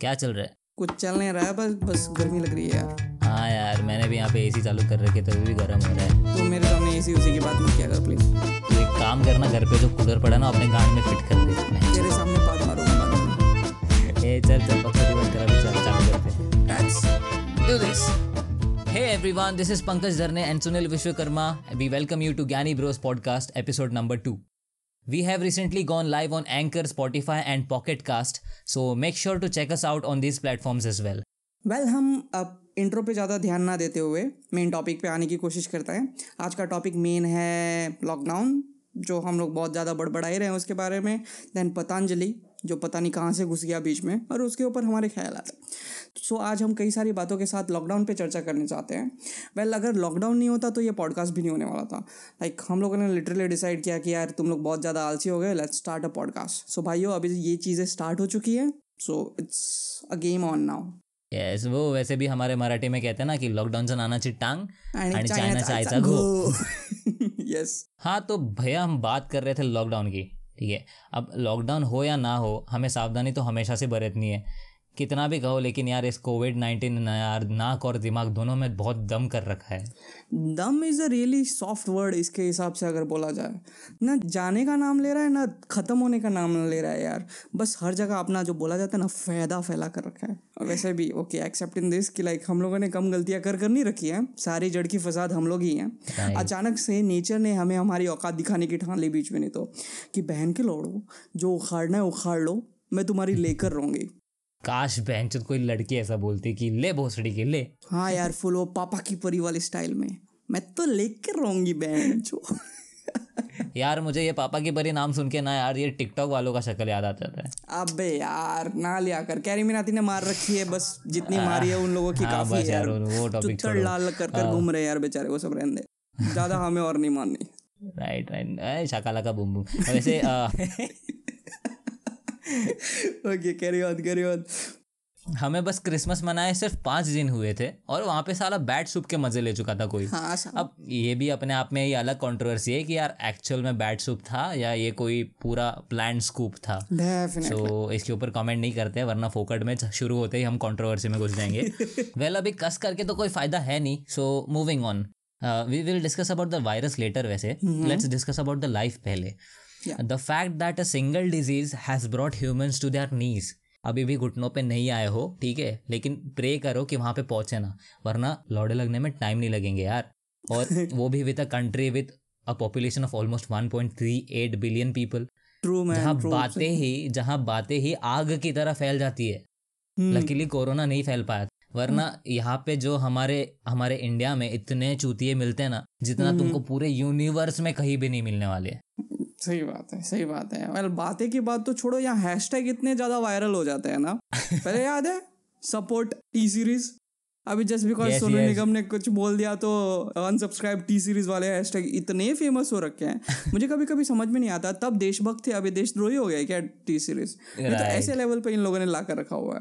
क्या चल रहा है? कुछ चल नहीं रहा है, बस गर्मी लग रही है यार। हाँ यार, मैंने भी यहाँ पे एसी चालू कर रखे तभी भी गर्म हो रहा है। तो मेरे सामने एसी उसी की बात मत किया कर प्लीज। तो एक काम करना, घर पे जो कूलर पड़ा ना अपने गांड में फिट कर दे। तेरे सामने बात मारूंगा। ए चल चल पक्का बंद करा, चल चालू करते। Let's do this. Hey everyone, this is Pankaj Dharne and Sunil Vishwakarma. We welcome you to Gyaanibros podcast episode number 2. We have recently gone live on Anchor, Spotify and Pocket Cast, so make sure to check us out on these platforms as well. Well, हम अब intro पे ज़्यादा ध्यान ना देते हुए main topic पे आने की कोशिश करते हैं। आज का टॉपिक मेन है लॉकडाउन, जो हम लोग बहुत ज़्यादा बड़बड़ा ही रहे हैं उसके बारे में। देन पतंजलि, जो पता नहीं कहाँ से घुस गया बीच में, और उसके ऊपर हमारे ख्याल आते हैं। सो आज हम कई सारी बातों के साथ लॉकडाउन पे चर्चा करने चाहते हैं। वेल, अगर लॉकडाउन नहीं होता तो ये पॉडकास्ट भी नहीं होने वाला था। लाइक हम लोगों ने लिटरली डिसाइड किया कि यार तुम लोग बहुत ज़्यादा आलसी हो गए, let's start a podcast. So भाइयों, अभी ये चीज़ें स्टार्ट हो चुकी है, so it's a game on now. Yes, वो वैसे भी हमारे मराठी में कहते हैं ना कि लॉकडाउन से नाना ची टांग आणि चाइना चायचा घो। यस हाँ, तो भैया हम बात कर रहे थे लॉकडाउन की। ठीक है, अब लॉकडाउन हो या ना हो, हमें सावधानी तो हमेशा से बरतनी है, कितना भी कहो। लेकिन यार इस कोविड-19 ने यार नाक और दिमाग दोनों में बहुत दम कर रखा है। दम is a really soft word इसके हिसाब से अगर बोला जाए। ना जाने का नाम ले रहा है, ना ख़त्म होने का नाम ले रहा है यार। बस हर जगह अपना जो बोला जाता है ना, फ़ायदा फैला कर रखा है। और वैसे भी ओके, एक्सेप्ट इन दिस कि लाइक हम लोगों ने कम गलतियाँ कर नहीं रखी है। सारी जड़ की फसाद हम लोग ही हैं। अचानक से नेचर ने हमें हमारी औकात दिखाने की ठान ली बीच में। नहीं तो कि बहन के लोड़ो, जो उखाड़ना है उखाड़ लो, मैं तुम्हारी लेकर रहूँगी। काश बहनचोद कोई लड़की ऐसा बोलती कि ले भोसड़ी के ले। हाँ यार, फुल वो पापा की परी वाली स्टाइल में, मैं तो लेकर रहूंगी बहनचोद। यार मुझे ये पापा की परी नाम सुन के ना यार ये टिकटॉक वालों का शक्ल याद आता है। अबे यार ना लिया कर, कैरी मिनाती ने मार रखी है, बस जितनी मारी है उन लोगों की काफी है यार। वो टॉपिक छोड़, लाल कर घूम रहे यार बेचारे, वो सब रहने दे, ज्यादा हमें और नहीं मारनी। राइट राइट, शाकाला का बूम बूम। वैसे okay carry on carry on. हमें बस क्रिसमस मनाए सिर्फ 5 दिन हुए थे और वहाँ पे साला बैट सूप के मजे ले चुका था कोई। हाँ, अब ये भी अपने आप में ये अलग कंट्रोवर्सी है कि यार एक्चुअल में बैट सूप था या ये कोई पूरा प्लान स्कूप था। सो इसके ऊपर कमेंट नहीं करते, वरना फोकट में शुरू होते ही हम कंट्रोवर्सी में घुस जाएंगे। वेल अभी कस करके तो कोई फायदा है नहीं, so moving on. We will discuss about the virus later. वैसे let's discuss about the life पहले। Yeah. The fact that a single disease has brought humans to their knees. अभी भी घुटनों पे नहीं आए हो, ठीक है, लेकिन प्रे करो कि वहाँ पे पहुँचे ना, वरना लौड़े लगने में टाइम नहीं लगेंगे यार। और वो भी with a country with a population of almost 1.38 billion people. True man, जहाँ बातें ही आग की तरह फैल जाती है। लकीली कोरोना नहीं फैल पाया, वरना यहाँ पे जो हमारे इंडिया में इतने चूतिए मिलते हैं ना, जितना तुमको पूरे यूनिवर्स में कहीं भी नहीं मिलने वाले है। सही बात है, सही बात है। वेल बातें की बात तो छोड़ो, यहाँ हैशटैग इतने ज़्यादा वायरल हो जाते हैं ना। पहले याद है सपोर्ट टी सीरीज, अभी जस्ट बिकॉज सोनू निगम ने कुछ बोल दिया तो अनसब्सक्राइब टी सीरीज वाले हैशटैग इतने फेमस हो रखे हैं। मुझे कभी कभी समझ में नहीं आता, तब देशभक्त थे, अभी देशद्रोही हो गए क्या टी सीरीज? तो ऐसे लेवल पर इन लोगों ने ला कर रखा हुआ है।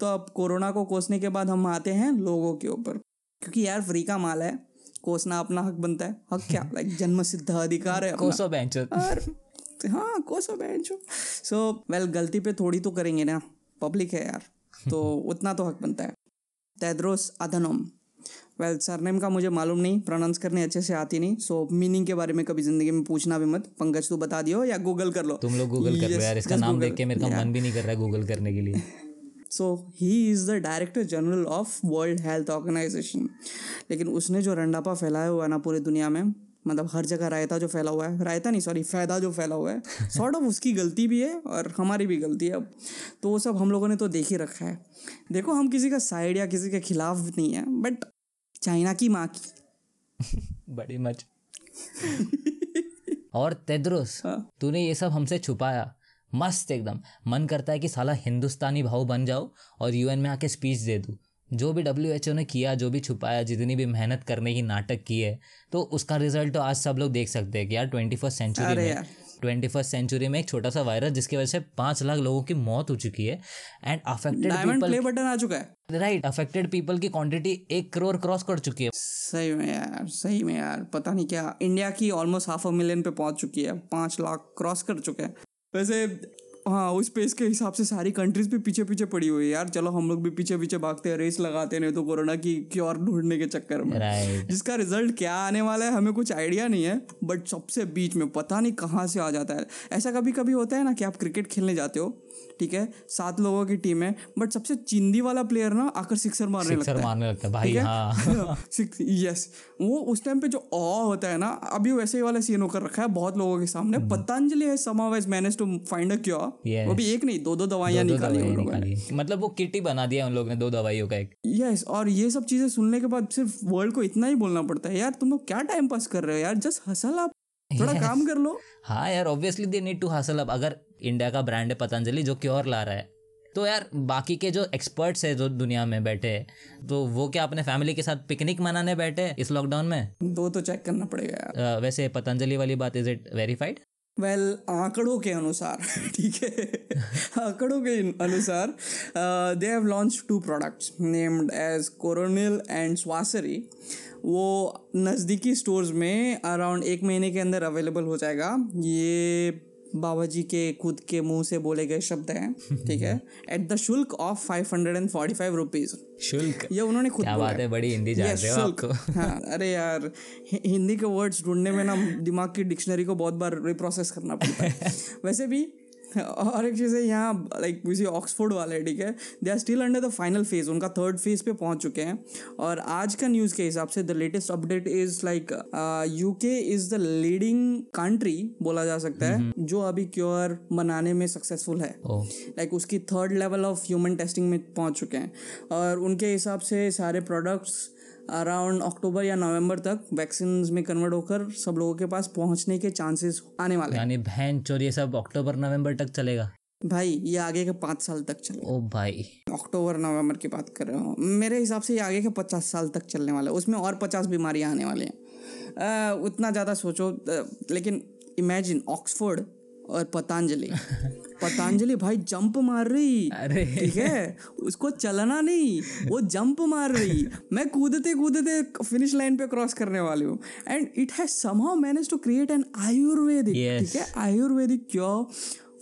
तो अब कोरोना को कोसने के बाद हम आते हैं लोगों के ऊपर, क्योंकि यार फ्री का माल है, कोसना अपना हक बनता है। हक क्या, लाइक जन्म सिद्ध अधिकार है। कोसो बेंचो। हाँ कोसो बेंचो। सो वेल गलती पे थोड़ी तो करेंगे ना, पब्लिक है यार, तो उतना तो हक बनता है। तेद्रोस अधनोम, वेल सरनेम का मुझे मालूम नहीं, प्रोनाउंस करने अच्छे से आती नहीं, सो मीनिंग के बारे में कभी जिंदगी में पूछना भी मत। पंकज तू बता दियो या गूगल कर लो। तुम लोग गूगल कर लो यार, इसका नाम देख के मेरे को मन भी नहीं कर रहा है गूगल करने के लिए। So, he is the Director General of World Health Organization. लेकिन उसने जो रंडापा फैलाया हुआ है ना पूरी दुनिया में, मतलब हर जगह फायदा जो फैला हुआ है, sort of उसकी गलती भी है और हमारी भी गलती है। अब तो वो सब हम लोगों ने तो देख ही रखा है। देखो हम किसी का साइड या किसी के खिलाफ नहीं है, बट चाइना की माँ की बड़ी मच। और तेद्रोस, तूने ये सब हमसे छुपाया, मस्त एकदम। मन करता है कि साला हिंदुस्तानी भाव बन जाओ और यूएन में आके स्पीच दे दूँ। जो भी WHO ने किया, जो भी छुपाया, जितनी भी मेहनत करने की नाटक की है, तो उसका रिजल्ट तो आज सब लोग देख सकते हैं कि यार 21st सेंचुरी में एक छोटा सा वायरस जिसकी वजह से 5 लाख लोगों की मौत हो चुकी है एंड अफेक्टेड पीपल आ चुका है। राइट, अफेक्टेड पीपल की क्वांटिटी 1 करोड़ क्रॉस कर चुकी है। सही में यार पता नहीं क्या इंडिया की ऑलमोस्ट 500,000 पे पहुंच चुकी है, 5 लाख क्रॉस कर चुके हैं। वैसे हाँ उस पेस के हिसाब से सारी कंट्रीज भी पीछे पीछे पड़ी हुई है यार। चलो हम लोग भी पीछे पीछे भागते हैं, रेस लगाते हैं नहीं तो कोरोना की क्योर ढूंढने के चक्कर में right. जिसका रिजल्ट क्या आने वाला है हमें कुछ आइडिया नहीं है, बट सबसे बीच में पता नहीं कहाँ से आ जाता है। ऐसा कभी कभी होता है ना कि आप क्रिकेट खेलने जाते हो, ठीक है 7 लोगों की टीम है, बट सबसे चिंदी वाला प्लेयर ना आकर सिक्सर मारने लगता है भाई हाँ यस वो उस टाइम पे जो ऑ होता है ना, अभी वैसे ही वाला सीन होकर रखा है बहुत लोगों के सामने। पतंजलि है somehow has managed to find a cure, वो भी एक नहीं 2 दवाइयां निकाली उन लोगों ने, मतलब वो किट ही बना दिया उन लोगों ने 2 दवाइयों का एक। यस और ये सब चीजें सुनने के बाद सिर्फ वर्ल्ड को इतना ही बोलना पड़ता है यार तुम लोग क्या टाइम पास कर रहे हो यार, जस्ट हसल आप थोड़ा काम कर लो। हाँ यार obviously they need to hustle up. अगर इंडिया का ब्रांड है पतंजलि जो क्योर ला रहा है, तो यार बाकी के जो एक्सपर्ट्स है जो दुनिया में बैठे हैं, तो वो क्या अपने फैमिली के साथ पिकनिक मनाने बैठे हैं इस लॉकडाउन में? 2 तो चेक करना पड़ेगा यार। वैसे पतंजलि वाली बात इज इट वेरीफाइड? वेल आंकड़ों के अनुसार ठीक है आंकड़ों के अनुसार they have launch 2 products named as Coronil and Swasari. वो नज़दीकी स्टोर्स में अराउंड 1 महीने के अंदर अवेलेबल हो जाएगा। ये बाबा जी के खुद के मुंह से बोले गए शब्द हैं, ठीक है, एट द शुल्क ऑफ 545 रुपीज़। शुल्क ये उन्होंने खुद क्या बात है, बड़ी हिंदी जान रहे हो आपको। हाँ अरे यार हिंदी के वर्ड्स ढूंढने में ना दिमाग की डिक्शनरी को बहुत बार रिप्रोसेस करना पड़ता है वैसे भी। और एक चीज़ है यहाँ लाइक किसी ऑक्सफोर्ड वाले, ठीक है, they are still under the final phase, उनका 3rd फेज पे पहुँच चुके हैं। और आज का न्यूज़ के हिसाब से the latest update is like UK is the leading country बोला जा सकता है जो अभी क्योर बनाने में सक्सेसफुल है। लाइक उसकी 3rd level of human testing में पहुँच चुके हैं। और उनके हिसाब से सारे प्रोडक्ट्स अराउंड अक्टूबर या नवंबर तक वैक्सीन में कन्वर्ट होकर सब लोगों के पास पहुंचने के चांसेस आने वाले हैं। यानी बहन चोर ये सब अक्टूबर नवंबर तक चलेगा भाई, ये आगे के 5 साल तक चले। ओ भाई अक्टूबर नवंबर की बात कर रहे हो, मेरे हिसाब से ये आगे के 50 साल तक चलने वाला है। उसमें और 50 बीमारियाँ आने वाली हैं, उतना ज़्यादा सोचो। लेकिन इमेजिन ऑक्सफोर्ड और पतंजलि भाई जंप मार रही, ठीक है, उसको चलना नहीं, वो जंप मार रही। मैं कूदते कूदते फिनिश लाइन पे क्रॉस करने वाली हूँ। And it has somehow managed to create an Ayurvedic, ठीक है, Ayurvedic cure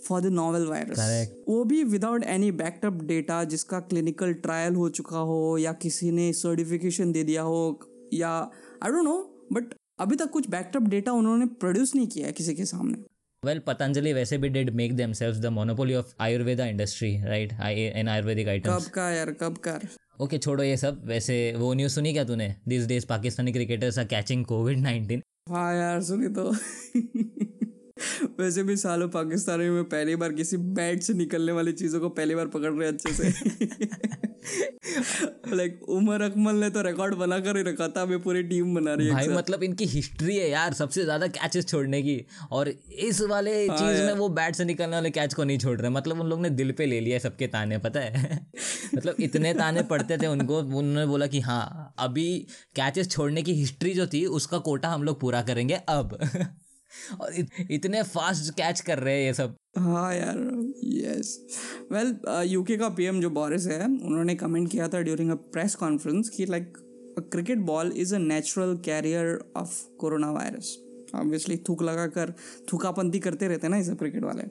for the novel virus, वो भी विदाउट एनी बैकअप डेटा, जिसका क्लिनिकल ट्रायल हो चुका हो या किसी ने सर्टिफिकेशन दे दिया हो या आई डोंट नो, बट अभी तक कुछ बैकअप डेटा उन्होंने प्रोड्यूस नहीं किया है किसी के सामने। Well, Patanjali वैसे भी did make themselves the monopoly of Ayurveda industry, right? And Ayurvedic items. कब का यार, कब का? Okay, छोड़ो ये सब। वैसे वो न्यूज़ सुनी क्या तूने? These days Pakistani cricketers are catching COVID-19. हाँ यार सुनी तो वैसे भी सालों पाकिस्तानी में पहली बार किसी बैट से निकलने वाली चीज़ों को पहली बार पकड़ रहे अच्छे से लाइक उमर अकमल ने तो रिकॉर्ड बनाकर ही रखा था, मैं पूरी टीम बना रही है भाई। मतलब इनकी हिस्ट्री है यार सबसे ज़्यादा कैचेस छोड़ने की, और इस वाले चीज़ में वो बैट से निकलने वाले कैच को नहीं छोड़ रहे। मतलब उन लोग ने दिल पे ले लिया सबके ताने, पता है मतलब इतने ताने पड़ते थे उनको, उन्होंने बोला कि हाँ अभी कैचेस छोड़ने की हिस्ट्री जो थी उसका कोटा हम लोग पूरा करेंगे अब और इतने फास्ट कैच कर रहे हैं ये सब। हाँ यार यस। वेल यूके का पीएम जो बोरिस है, उन्होंने कमेंट किया था ड्यूरिंग अ प्रेस कॉन्फ्रेंस कि like cricket ball is a natural carrier of corona virus. Obviously थूक लगा कर थूकापंती करते रहते हैं ना इसे क्रिकेट वाले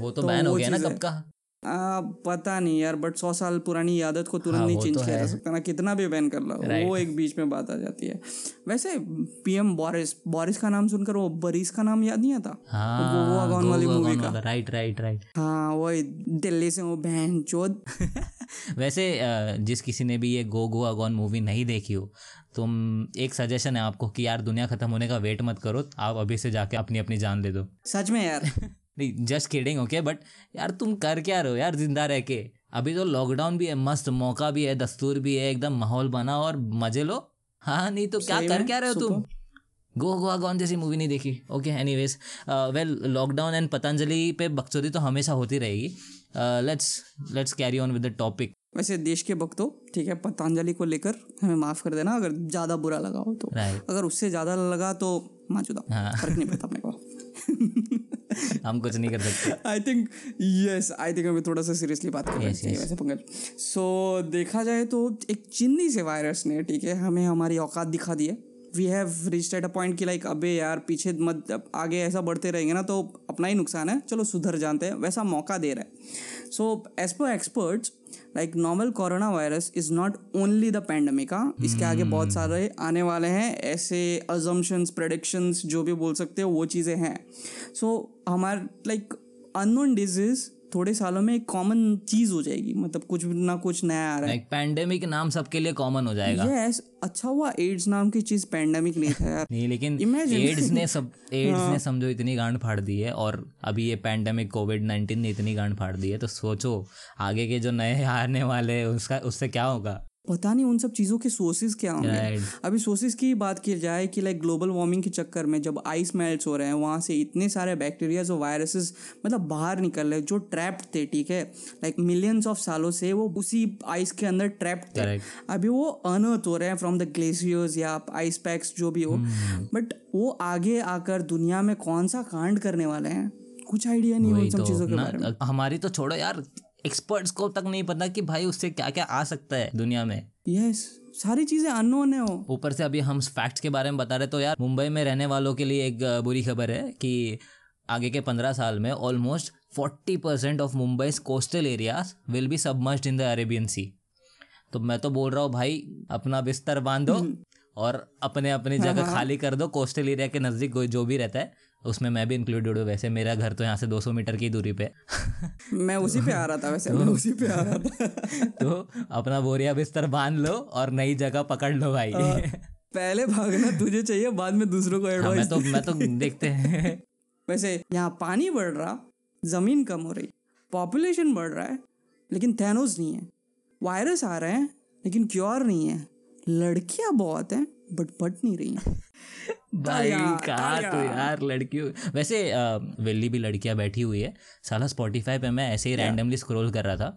वो तो बैन हो गया ना कब का पता नहीं यार, बट 100 साल पुरानी आदत को तुरंत नहीं चेंज किया जा सकता ना, कितना भी बैन कर लो, वो एक बीच में बात आ जाती है। वैसे पीएम बोरिस का नाम सुनकर वो बरीस का नाम याद नहीं आता, गो गोवा गॉन वाली मूवी का। राइट हाँ वो दिल्ली से वो बहन चोद वैसे जिस किसी ने भी ये गो गोवा गॉन मूवी नहीं देखी हो, तुम एक सजेशन है आपको कि यार दुनिया खत्म होने का वेट मत करो, आप अभी से जाके अपनी अपनी जान दे दो। सच में यार? नहीं, जस्ट किडिंग ओके, बट यार तुम कर क्या रहे हो यार जिंदा रह के? अभी तो लॉकडाउन भी है, मस्त मौका भी है, दस्तूर भी है, एकदम माहौल बना और मजे लो। हाँ नहीं तो क्या कर क्या रहे हो तुम? गो गोवा गॉन जैसी मूवी नहीं देखी? Okay anyways, well lockdown and Patanjali पे बकचोदी तो हमेशा होती रहेगी। Let's carry on with the topic. वैसे देश के भक्तों, ठीक है, पतंजलि को लेकर हमें माफ़ कर देना अगर ज़्यादा बुरा लगा हो तो, अगर उससे ज़्यादा लगा तो माचूदा फर्क नहीं पड़ता मेरे को हम कुछ नहीं कर सकते। आई थिंक हमें थोड़ा सा सीरियसली बात करनी चाहिए वैसे पंकज। सो देखा जाए तो एक चिन्नी से वायरस ने, ठीक है, हमें हमारी औकात दिखा दी है। We have reached at a point कि लाइक अबे यार पीछे मत, आगे ऐसा बढ़ते रहेंगे ना तो अपना ही नुकसान है, चलो सुधर जानते हैं, वैसा मौका दे रहा है. सो एज पर experts like novel corona virus is not only the pandemic. इसके आगे बहुत सारे आने वाले हैं ऐसे अजम्पशंस, प्रेडिक्शंस, जो भी बोल सकते हो वो चीज़ें हैं. सो हमारे लाइक अननोन डिजीज थोड़े सालों में एक कॉमन चीज़ हो जाएगी, मतलब कुछ ना कुछ नया आ रहा है. पैंडेमिक नाम सबके लिए कॉमन हो जाएगा. यस, अच्छा हुआ एड्स नाम की चीज़ पैंडेमिक नहीं था यार. नहीं, लेकिन एड्स ने समझो इतनी गांड फाड़ दी है, और अभी ये पैंडेमिक कोविड-19 ने इतनी गांड फाड़ दी है, तो सोचो आगे के जो नए आने वाले हैं उसका उससे क्या होगा, पता नहीं उन सब चीज़ों के सोर्सेज क्या होंगे. अभी सोर्सेज की बात की जाए कि लाइक ग्लोबल वार्मिंग के चक्कर में जब आइस मेल्ट्स हो रहे हैं वहाँ से इतने सारे बैक्टीरियाज और वायरसेस मतलब बाहर निकल रहे जो ट्रैप्ड थे, ठीक है, लाइक मिलियंस ऑफ सालों से वो उसी आइस के अंदर ट्रैप्ड थे. अभी वो अनअर्थ हो रहे हैं फ्रॉम द ग्लेशियर्स या आइस पैक्स जो भी हो, बट वो आगे आकर दुनिया में कौन सा कांड करने वाले हैं कुछ आइडिया नहीं है उन सब चीज़ों के बारे में. हमारी तो छोड़ो यार, एक्सपर्ट्स को तक नहीं पता कि भाई उससे क्या क्या आ सकता है दुनिया में. यस, सारी चीजें अननोन है. ऊपर से अभी हम फैक्ट्स के बारे में बता रहे, तो यार मुंबई में रहने वालों के लिए एक बुरी खबर है कि आगे के 15 साल में almost 40% of मुंबई's coastal areas will be submerged in the Arabian sea. तो मैं तो बोल रहा हूँ भाई अपना बिस्तर बांधो और अपने अपनी जगह खाली कर दो. कोस्टल एरिया के नज़दीक जो भी रहता है उसमें मैं भी इंक्लूडेड हूँ. वैसे मेरा घर तो यहाँ से 200 मीटर की दूरी पे मैं उसी पे आ रहा था. वैसे तो अपना बोरिया बिस्तर बांध लो और नई जगह पकड़ लो भाई. पहले भागना तुझे चाहिए, बाद में दूसरों को एडवाइस. मैं तो देखते हैं. वैसे यहाँ पानी बढ़ रहा, जमीन कम हो रही, पॉपुलेशन बढ़ रहा है, लेकिन थैनोस नहीं है. वायरस आ रहे हैं लेकिन क्योर नहीं है. लड़कियां बहुत हैं बट बढ़ नहीं रही हैं. भाई कहा तो यार लड़कियों. वैसे वेली भी लड़कियां बैठी हुई है. साला स्पॉटिफाई पे मैं ऐसे ही रैंडमली स्क्रॉल कर रहा था,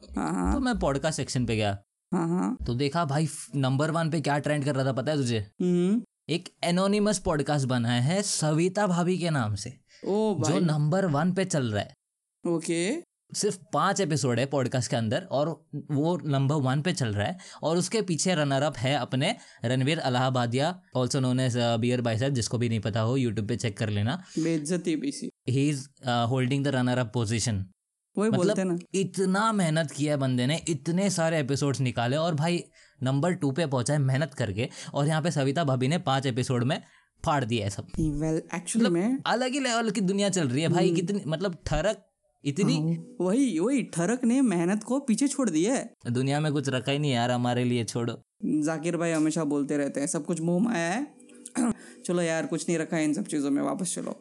तो मैं पॉडकास्ट सेक्शन पे गया, तो देखा भाई नंबर 1 पे क्या ट्रेंड कर रहा था पता है तुझे? एक एनोनिमस पॉडकास्ट बनाया है सविता भाभी के नाम से, जो नंबर 1 पे चल रहा है. ओके, सिर्फ 5 एपिसोड है पॉडकास्ट के अंदर और वो नंबर 1 पे चल रहा है. और उसके पीछे रनर अप है अपने Ranveer Allahbadia, also known as beer biceps. जिसको भी नहीं पता हो यूट्यूब पे चेक कर लेना. बेइज्जती BC, he is holding the runner up position. वही बोलते हैं ना, इतना मेहनत किया बंदे ने, इतने सारे एपिसोड्स निकाले और भाई नंबर 2 पे पहुंचा है मेहनत करके. और यहाँ पे सविता भाभी ने 5 एपिसोड में फाड़ दिया है सब. वेल एक्चुअली में अलग ही लेवल की दुनिया चल रही है भाई. कितनी मतलब ठरक इतनी वही ठरक ने मेहनत को पीछे छोड़ दिया है. दुनिया में कुछ रखा ही नहीं यार हमारे लिए. छोड़ो, जाकिर भाई हमेशा बोलते रहते हैं सब कुछ मोह माया है. चलो यार कुछ नहीं रखा है इन सब चीज़ों में, वापस चलो.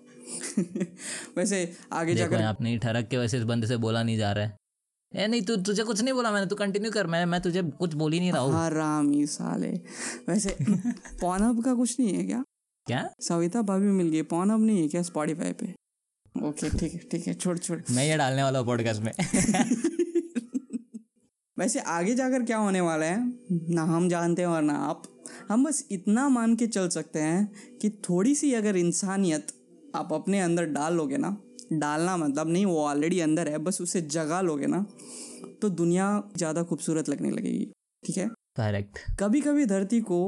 वैसे आगे जाकर आपने ठरक के वैसे इस बंदे से बोला नहीं जा रहा है. ए नहीं, तुझे कुछ नहीं बोला मैंने, तू कंटिन्यू कर. मैं तुझे कुछ बोल ही नहीं रहा हूँ. हरामी साले. वैसे पॉनहब का कुछ नहीं है क्या? सविता भाभी मिल गई, पॉनहब नहीं है क्या स्पॉटिफाई पे? ओके ठीक है छोड़ मैं ये डालने वाला हूँ पॉडकास्ट में. वैसे आगे जाकर क्या होने वाला है ना हम जानते हैं और ना आप. हम बस इतना मान के चल सकते हैं कि थोड़ी सी अगर इंसानियत आप अपने अंदर डाल लोगे ना, डालना मतलब नहीं, वो ऑलरेडी अंदर है, बस उसे जगा लोगे ना, तो दुनिया ज़्यादा खूबसूरत लगने लगेगी. ठीक है, करेक्ट. कभी कभी धरती को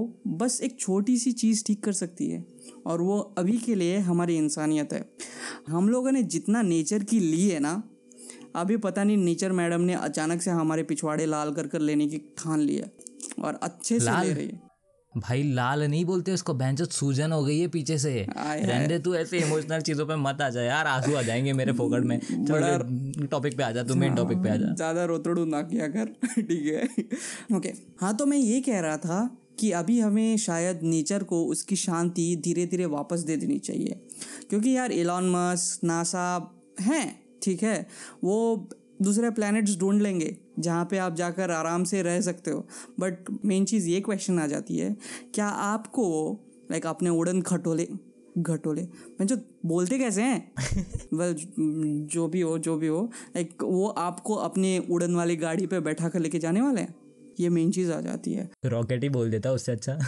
बस एक छोटी सी चीज़ ठीक कर सकती है, और वो अभी के लिए हमारी इंसानियत है. हम लोगों ने जितना नेचर की ली है ना, अभी पता नहीं नेचर मैडम ने अचानक से हमारे पिछवाड़े लाल कर लेने की ठान ली है, और अच्छे से ले रही है भाई. लाल नहीं बोलते उसको, बेंचत सूजन हो गई है पीछे से. रहने तू, ऐसे इमोशनल चीज़ों पे मत आ जा यार, आंसू आ जाएंगे मेरे फोकट में. थोड़ा टॉपिक पे आ जा, तू मेन टॉपिक पे आ जा, ज़्यादा रोतड़ू ना किया कर. ठीक है, ओके. हाँ, तो मैं ये कह रहा था कि अभी हमें शायद नेचर को उसकी शांति धीरे धीरे वापस दे देनी चाहिए, क्योंकि यार एलॉन मस्क, नासा हैं, ठीक है, वो दूसरे प्लैनेट्स ढूंढ लेंगे जहाँ पे आप जाकर आराम से रह सकते हो. बट मेन चीज़ ये क्वेश्चन आ जाती है, क्या आपको लाइक अपने उड़न घटोले मैं जो बोलते कैसे हैं वेल जो भी हो लाइक वो आपको अपने उड़न वाली गाड़ी पे बैठा कर लेके जाने वाले हैं? ये मेन चीज़ आ जाती है. रॉकेट ही बोल देता उससे अच्छा.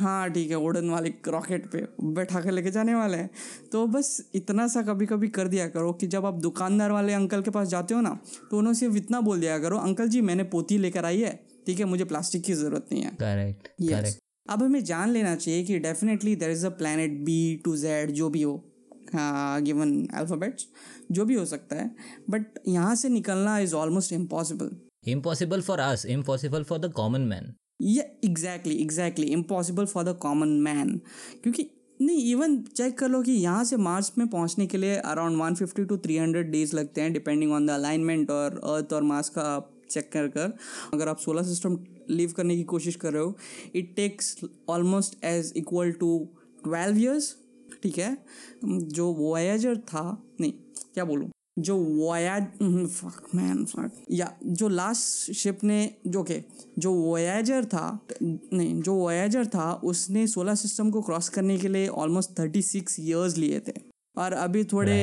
हाँ ठीक है, उड़न वाले रॉकेट पे बैठा कर लेके जाने वाले हैं. तो बस इतना सा कभी कभी कर दिया करो कि जब आप दुकानदार वाले अंकल के पास जाते हो ना, तो उन्होंने सिर्फ इतना बोल दिया करो, अंकल जी मैंने पोती लेकर आई है, ठीक है, मुझे प्लास्टिक की ज़रूरत नहीं है. करेक्ट. अब हमें जान लेना चाहिए कि definitely there is a planet B to Z जो भी हो, गिवन अल्फ़ाबेट्स जो भी हो सकता है, बट यहाँ से निकलना is almost impossible for us, impossible for the common man. ये exactly impossible for the common man, क्योंकि नहीं इवन चेक कर लो कि यहाँ से मार्स में पहुँचने के लिए अराउंड 150 टू 300 डेज लगते हैं डिपेंडिंग ऑन द अलाइनमेंट और अर्थ और मार्स का आप चेक कर कर अगर आप सोलर सिस्टम लीव करने की कोशिश कर रहे हो it takes almost as equal to 12 years, ठीक है। जो वॉयेजर था, नहीं क्या बोलूँ, जो वॉयेजर जो लास्ट शिप ने जो वॉयेजर था उसने सोलर सिस्टम को क्रॉस करने के लिए ऑलमोस्ट 36 ईयर्स लिए थे, और अभी थोड़े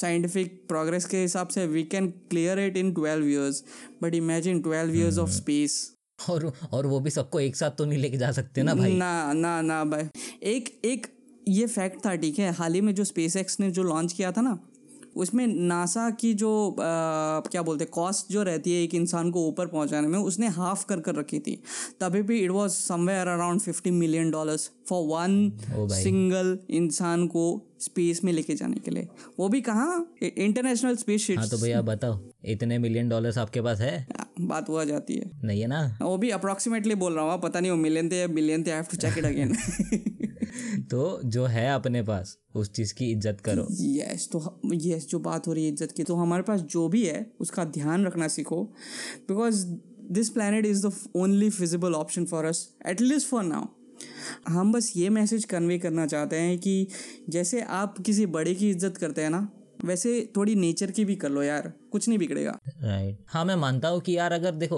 साइंटिफिक प्रोग्रेस के हिसाब से we can clear it in 12 years, but imagine 12 years of space. और वो भी सबको एक साथ तो नहीं लेके जा सकते ना भाई, ना भाई। एक ये फैक्ट था, ठीक है, हाल ही में जो स्पेसएक्स ने जो लॉन्च किया था ना, उसमें नासा की जो क्या बोलते हैं कॉस्ट जो रहती है एक इंसान को ऊपर पहुंचाने में, उसने हाफ कर रखी थी, तभी भी it was somewhere around $50 million for one single इंसान को स्पेस में लेके जाने के लिए, वो भी कहाँ इंटरनेशनल स्पेस स्टेशन। हाँ तो भैया बताओ इतने $1 million आपके पास है? बात हुआ जाती है, नहीं है ना, वो भी अप्रोक्सीमेटली बोल रहा हूँ, पता नहीं वो मिलियन थे या बिलियन थे, I have to check it again. तो जो है अपने पास उस चीज़ की इज्जत करो। यस, जो बात हो रही है इज्जत की, तो हमारे पास जो भी है उसका ध्यान रखना सीखो, because this planet is the only feasible option for us, at least for now. हम बस ये मैसेज कन्वे करना चाहते हैं कि जैसे आप किसी बड़े की इज्जत करते हैं ना, वैसे थोड़ी नेचर की भी कर लो यार, कुछ नहीं बिगड़ेगा। राइट, हाँ मैं मानता हूँ कि यार अगर देखो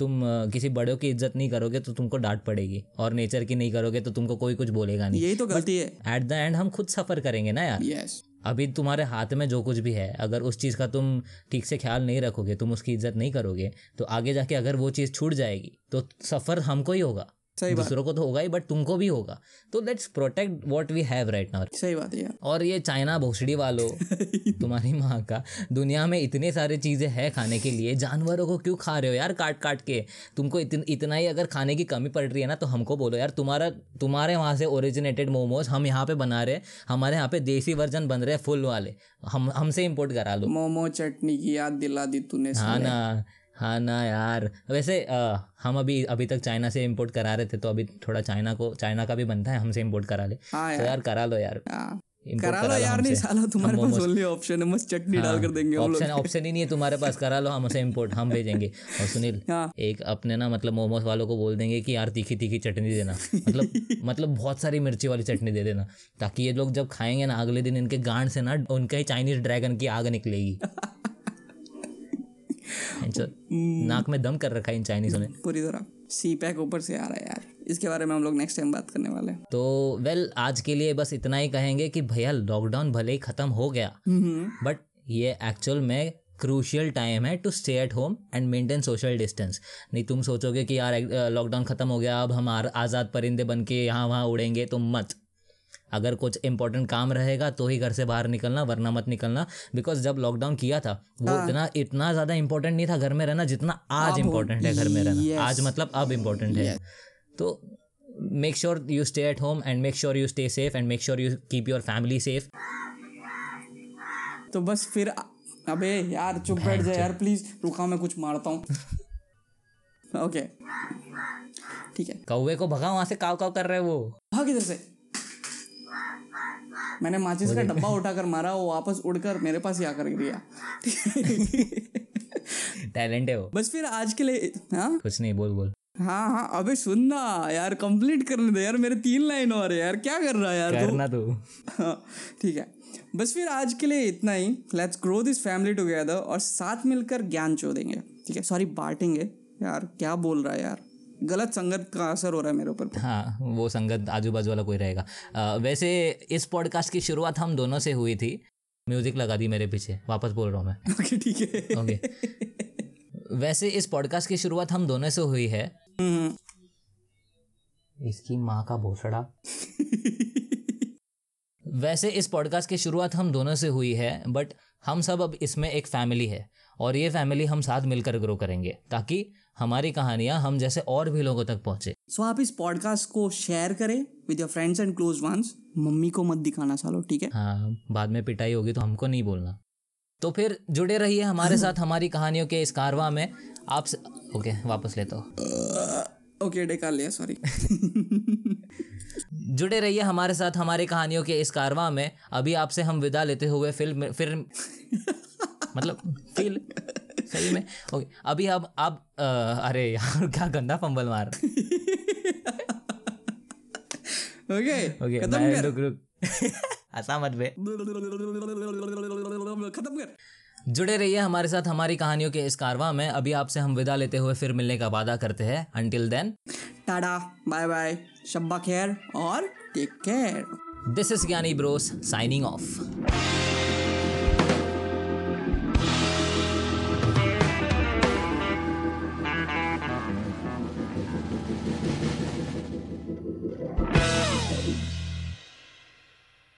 तुम किसी बड़ों की इज्जत नहीं करोगे तो तुमको डांट पड़ेगी, और नेचर की नहीं करोगे तो तुमको कोई कुछ बोलेगा नहीं, यही तो गलती है। एट द एंड हम खुद सफ़र करेंगे ना यार। यस, अभी तुम्हारे हाथ में जो कुछ भी है, अगर उस चीज़ का तुम ठीक से ख्याल नहीं रखोगे, तुम उसकी इज्जत नहीं करोगे, तो आगे जाके अगर वो चीज़ छूट जाएगी तो सफ़र हमको ही होगा, दूसरों को तो होगा ही बट तुमको भी होगा। तो let's protect what we have right now. सही बात है यार। और ये चाइना भोसड़ी वालों तुम्हारी माँ का, दुनिया में इतने सारे चीजें हैं खाने के लिए, जानवरों को क्यों खा रहे हो यार काट काट के? तुमको इतना ही अगर खाने की कमी पड़ रही है ना, तो हमको बोलो यार, तुम्हारे वहाँ से ओरिजिनेटेड मोमोज हम यहाँ पे बना रहे, हमारे यहाँ पे देसी वर्जन बन रहे फुल वाले, हमसे इम्पोर्ट करा लो। मोमो चटनी की याद दिला दी तूने। हाँ ना यार, वैसे हम अभी तक चाइना से इम्पोर्ट करा रहे थे, तो अभी थोड़ा चाइना का भी बनता है, हमसे इम्पोर्ट करा ले। हाँ यार, तो यार करा लो यार, करा लो यार, नहीं साला तुम्हारे पास ओनली ऑप्शन है, मस्त चटनी डाल कर देंगे हम लोग। ऑप्शन ही नहीं है तुम्हारे पास, करा लो हमसे इम्पोर्ट, हम भेजेंगे। और सुनील एक अपने ना मतलब मोमोज वालों को बोल देंगे कि यार तीखी तीखी चटनी देना, मतलब बहुत सारी मिर्ची वाली चटनी दे देना, ताकि ये लोग जब खाएंगे ना अगले दिन इनके गांड से ना उनका ही चाइनीज ड्रैगन की आग निकलेगी। नाक में दम कर रखा है इन चाइनीज़ों ने पूरी तरह, सी पैक ऊपर से आ रहा है यार, इसके बारे में हम लोग नेक्स्ट टाइम बात करने वाले हैं। तो वेल, आज के लिए बस इतना ही कहेंगे कि भैया लॉकडाउन भले ही खत्म हो गया, बट ये एक्चुअल में क्रूशियल टाइम है to stay at home and maintain social distance. नहीं तुम सोचोगे कि यार लॉकडाउन खत्म हो गया, अब हम आज़ाद परिंदे बन के यहाँ वहाँ उड़ेंगे, तो मत। अगर कुछ इंपॉर्टेंट काम रहेगा तो ही घर से बाहर निकलना, वरना मत निकलना। बिकॉज जब लॉकडाउन किया था वो इतना ज़्यादा इंपॉर्टेंट नहीं था घर में रहना, जितना आज इंपॉर्टेंट है घर में रहना। आज मतलब अब इंपॉर्टेंट है। तो make sure you stay at home and make sure you stay safe and make sure you keep your family safe. तो बस फिर, अबे यार चुप बैठ जा यार प्लीज, रुका मैं कुछ मारता हूँ। ओके ठीक है, कौवे को भगा वहाँ से, काव काव कर रहे हैं वो, भाग इधर से। मैंने माचिस का डब्बा उठाकर मारा, वो वापस उड़कर मेरे पास ही आकर गिरा। टैलेंट है वो। बस फिर आज के लिए कुछ नहीं, बोल। हाँ अबे सुनना यार, कंप्लीट करने दे यार, मेरे 3 लाइन और है यार, क्या कर रहा है यार करना तो। ठीक है, बस फिर आज के लिए इतना ही। Let's grow this family together, और साथ मिलकर ज्ञान चोदेंगे, ठीक है, सॉरी बांटेंगे। यार क्या बोल रहा है यार, गलत संगत का असर हो रहा है मेरे ऊपर। हाँ वो संगत आजू बाजू वाला कोई रहेगा। वैसे इस पॉडकास्ट की शुरुआत हम दोनों से हुई थी, म्यूजिक लगा दी मेरे पीछे, वापस बोल रहा हूँ मैं। ओके ठीक है, ओके। वैसे इस पॉडकास्ट की शुरुआत हम दोनों से हुई है। इसकी माँ का भोसड़ा। वैसे इस पॉडकास्ट की शुरुआत हम दोनों से हुई है, बट हम सब अब इसमें एक फैमिली है, और ये फैमिली हम साथ मिलकर ग्रो करेंगे, ताकि हमारी कहानियाँ हम जैसे और भी लोगों तक पहुँचे। सो आप इस पॉडकास्ट को शेयर करें with your friends and close ones. Mummy को मत दिखाना सालो, ठीक है? हाँ, बाद में पिटाई होगी तो हमको नहीं बोलना। तो फिर जुड़े रहिए हमारे साथ हमारी कहानियों के इस कारवां में। आप ओके वापस लेता हूँ, ओके डेका लिया, सॉरी। जुड़े रहिए हमारे साथ हमारी कहानियों के इस कारवां में। अभी आपसे हम विदा लेते हुए फिल्म मतलब फिल्म सही में ओके। अभी आप अरे यार क्या गंदा फंबल मार। ओके ओके मैं रुक ऐसा मत बे, खत्म कर। जुड़े रहिए हमारे साथ हमारी कहानियों के इस कारवां में। अभी आपसे हम विदा लेते हुए फिर मिलने का वादा करते हैं। Until then tata bye bye, शब्बा खैर और take care. This is Gyaani bros signing of.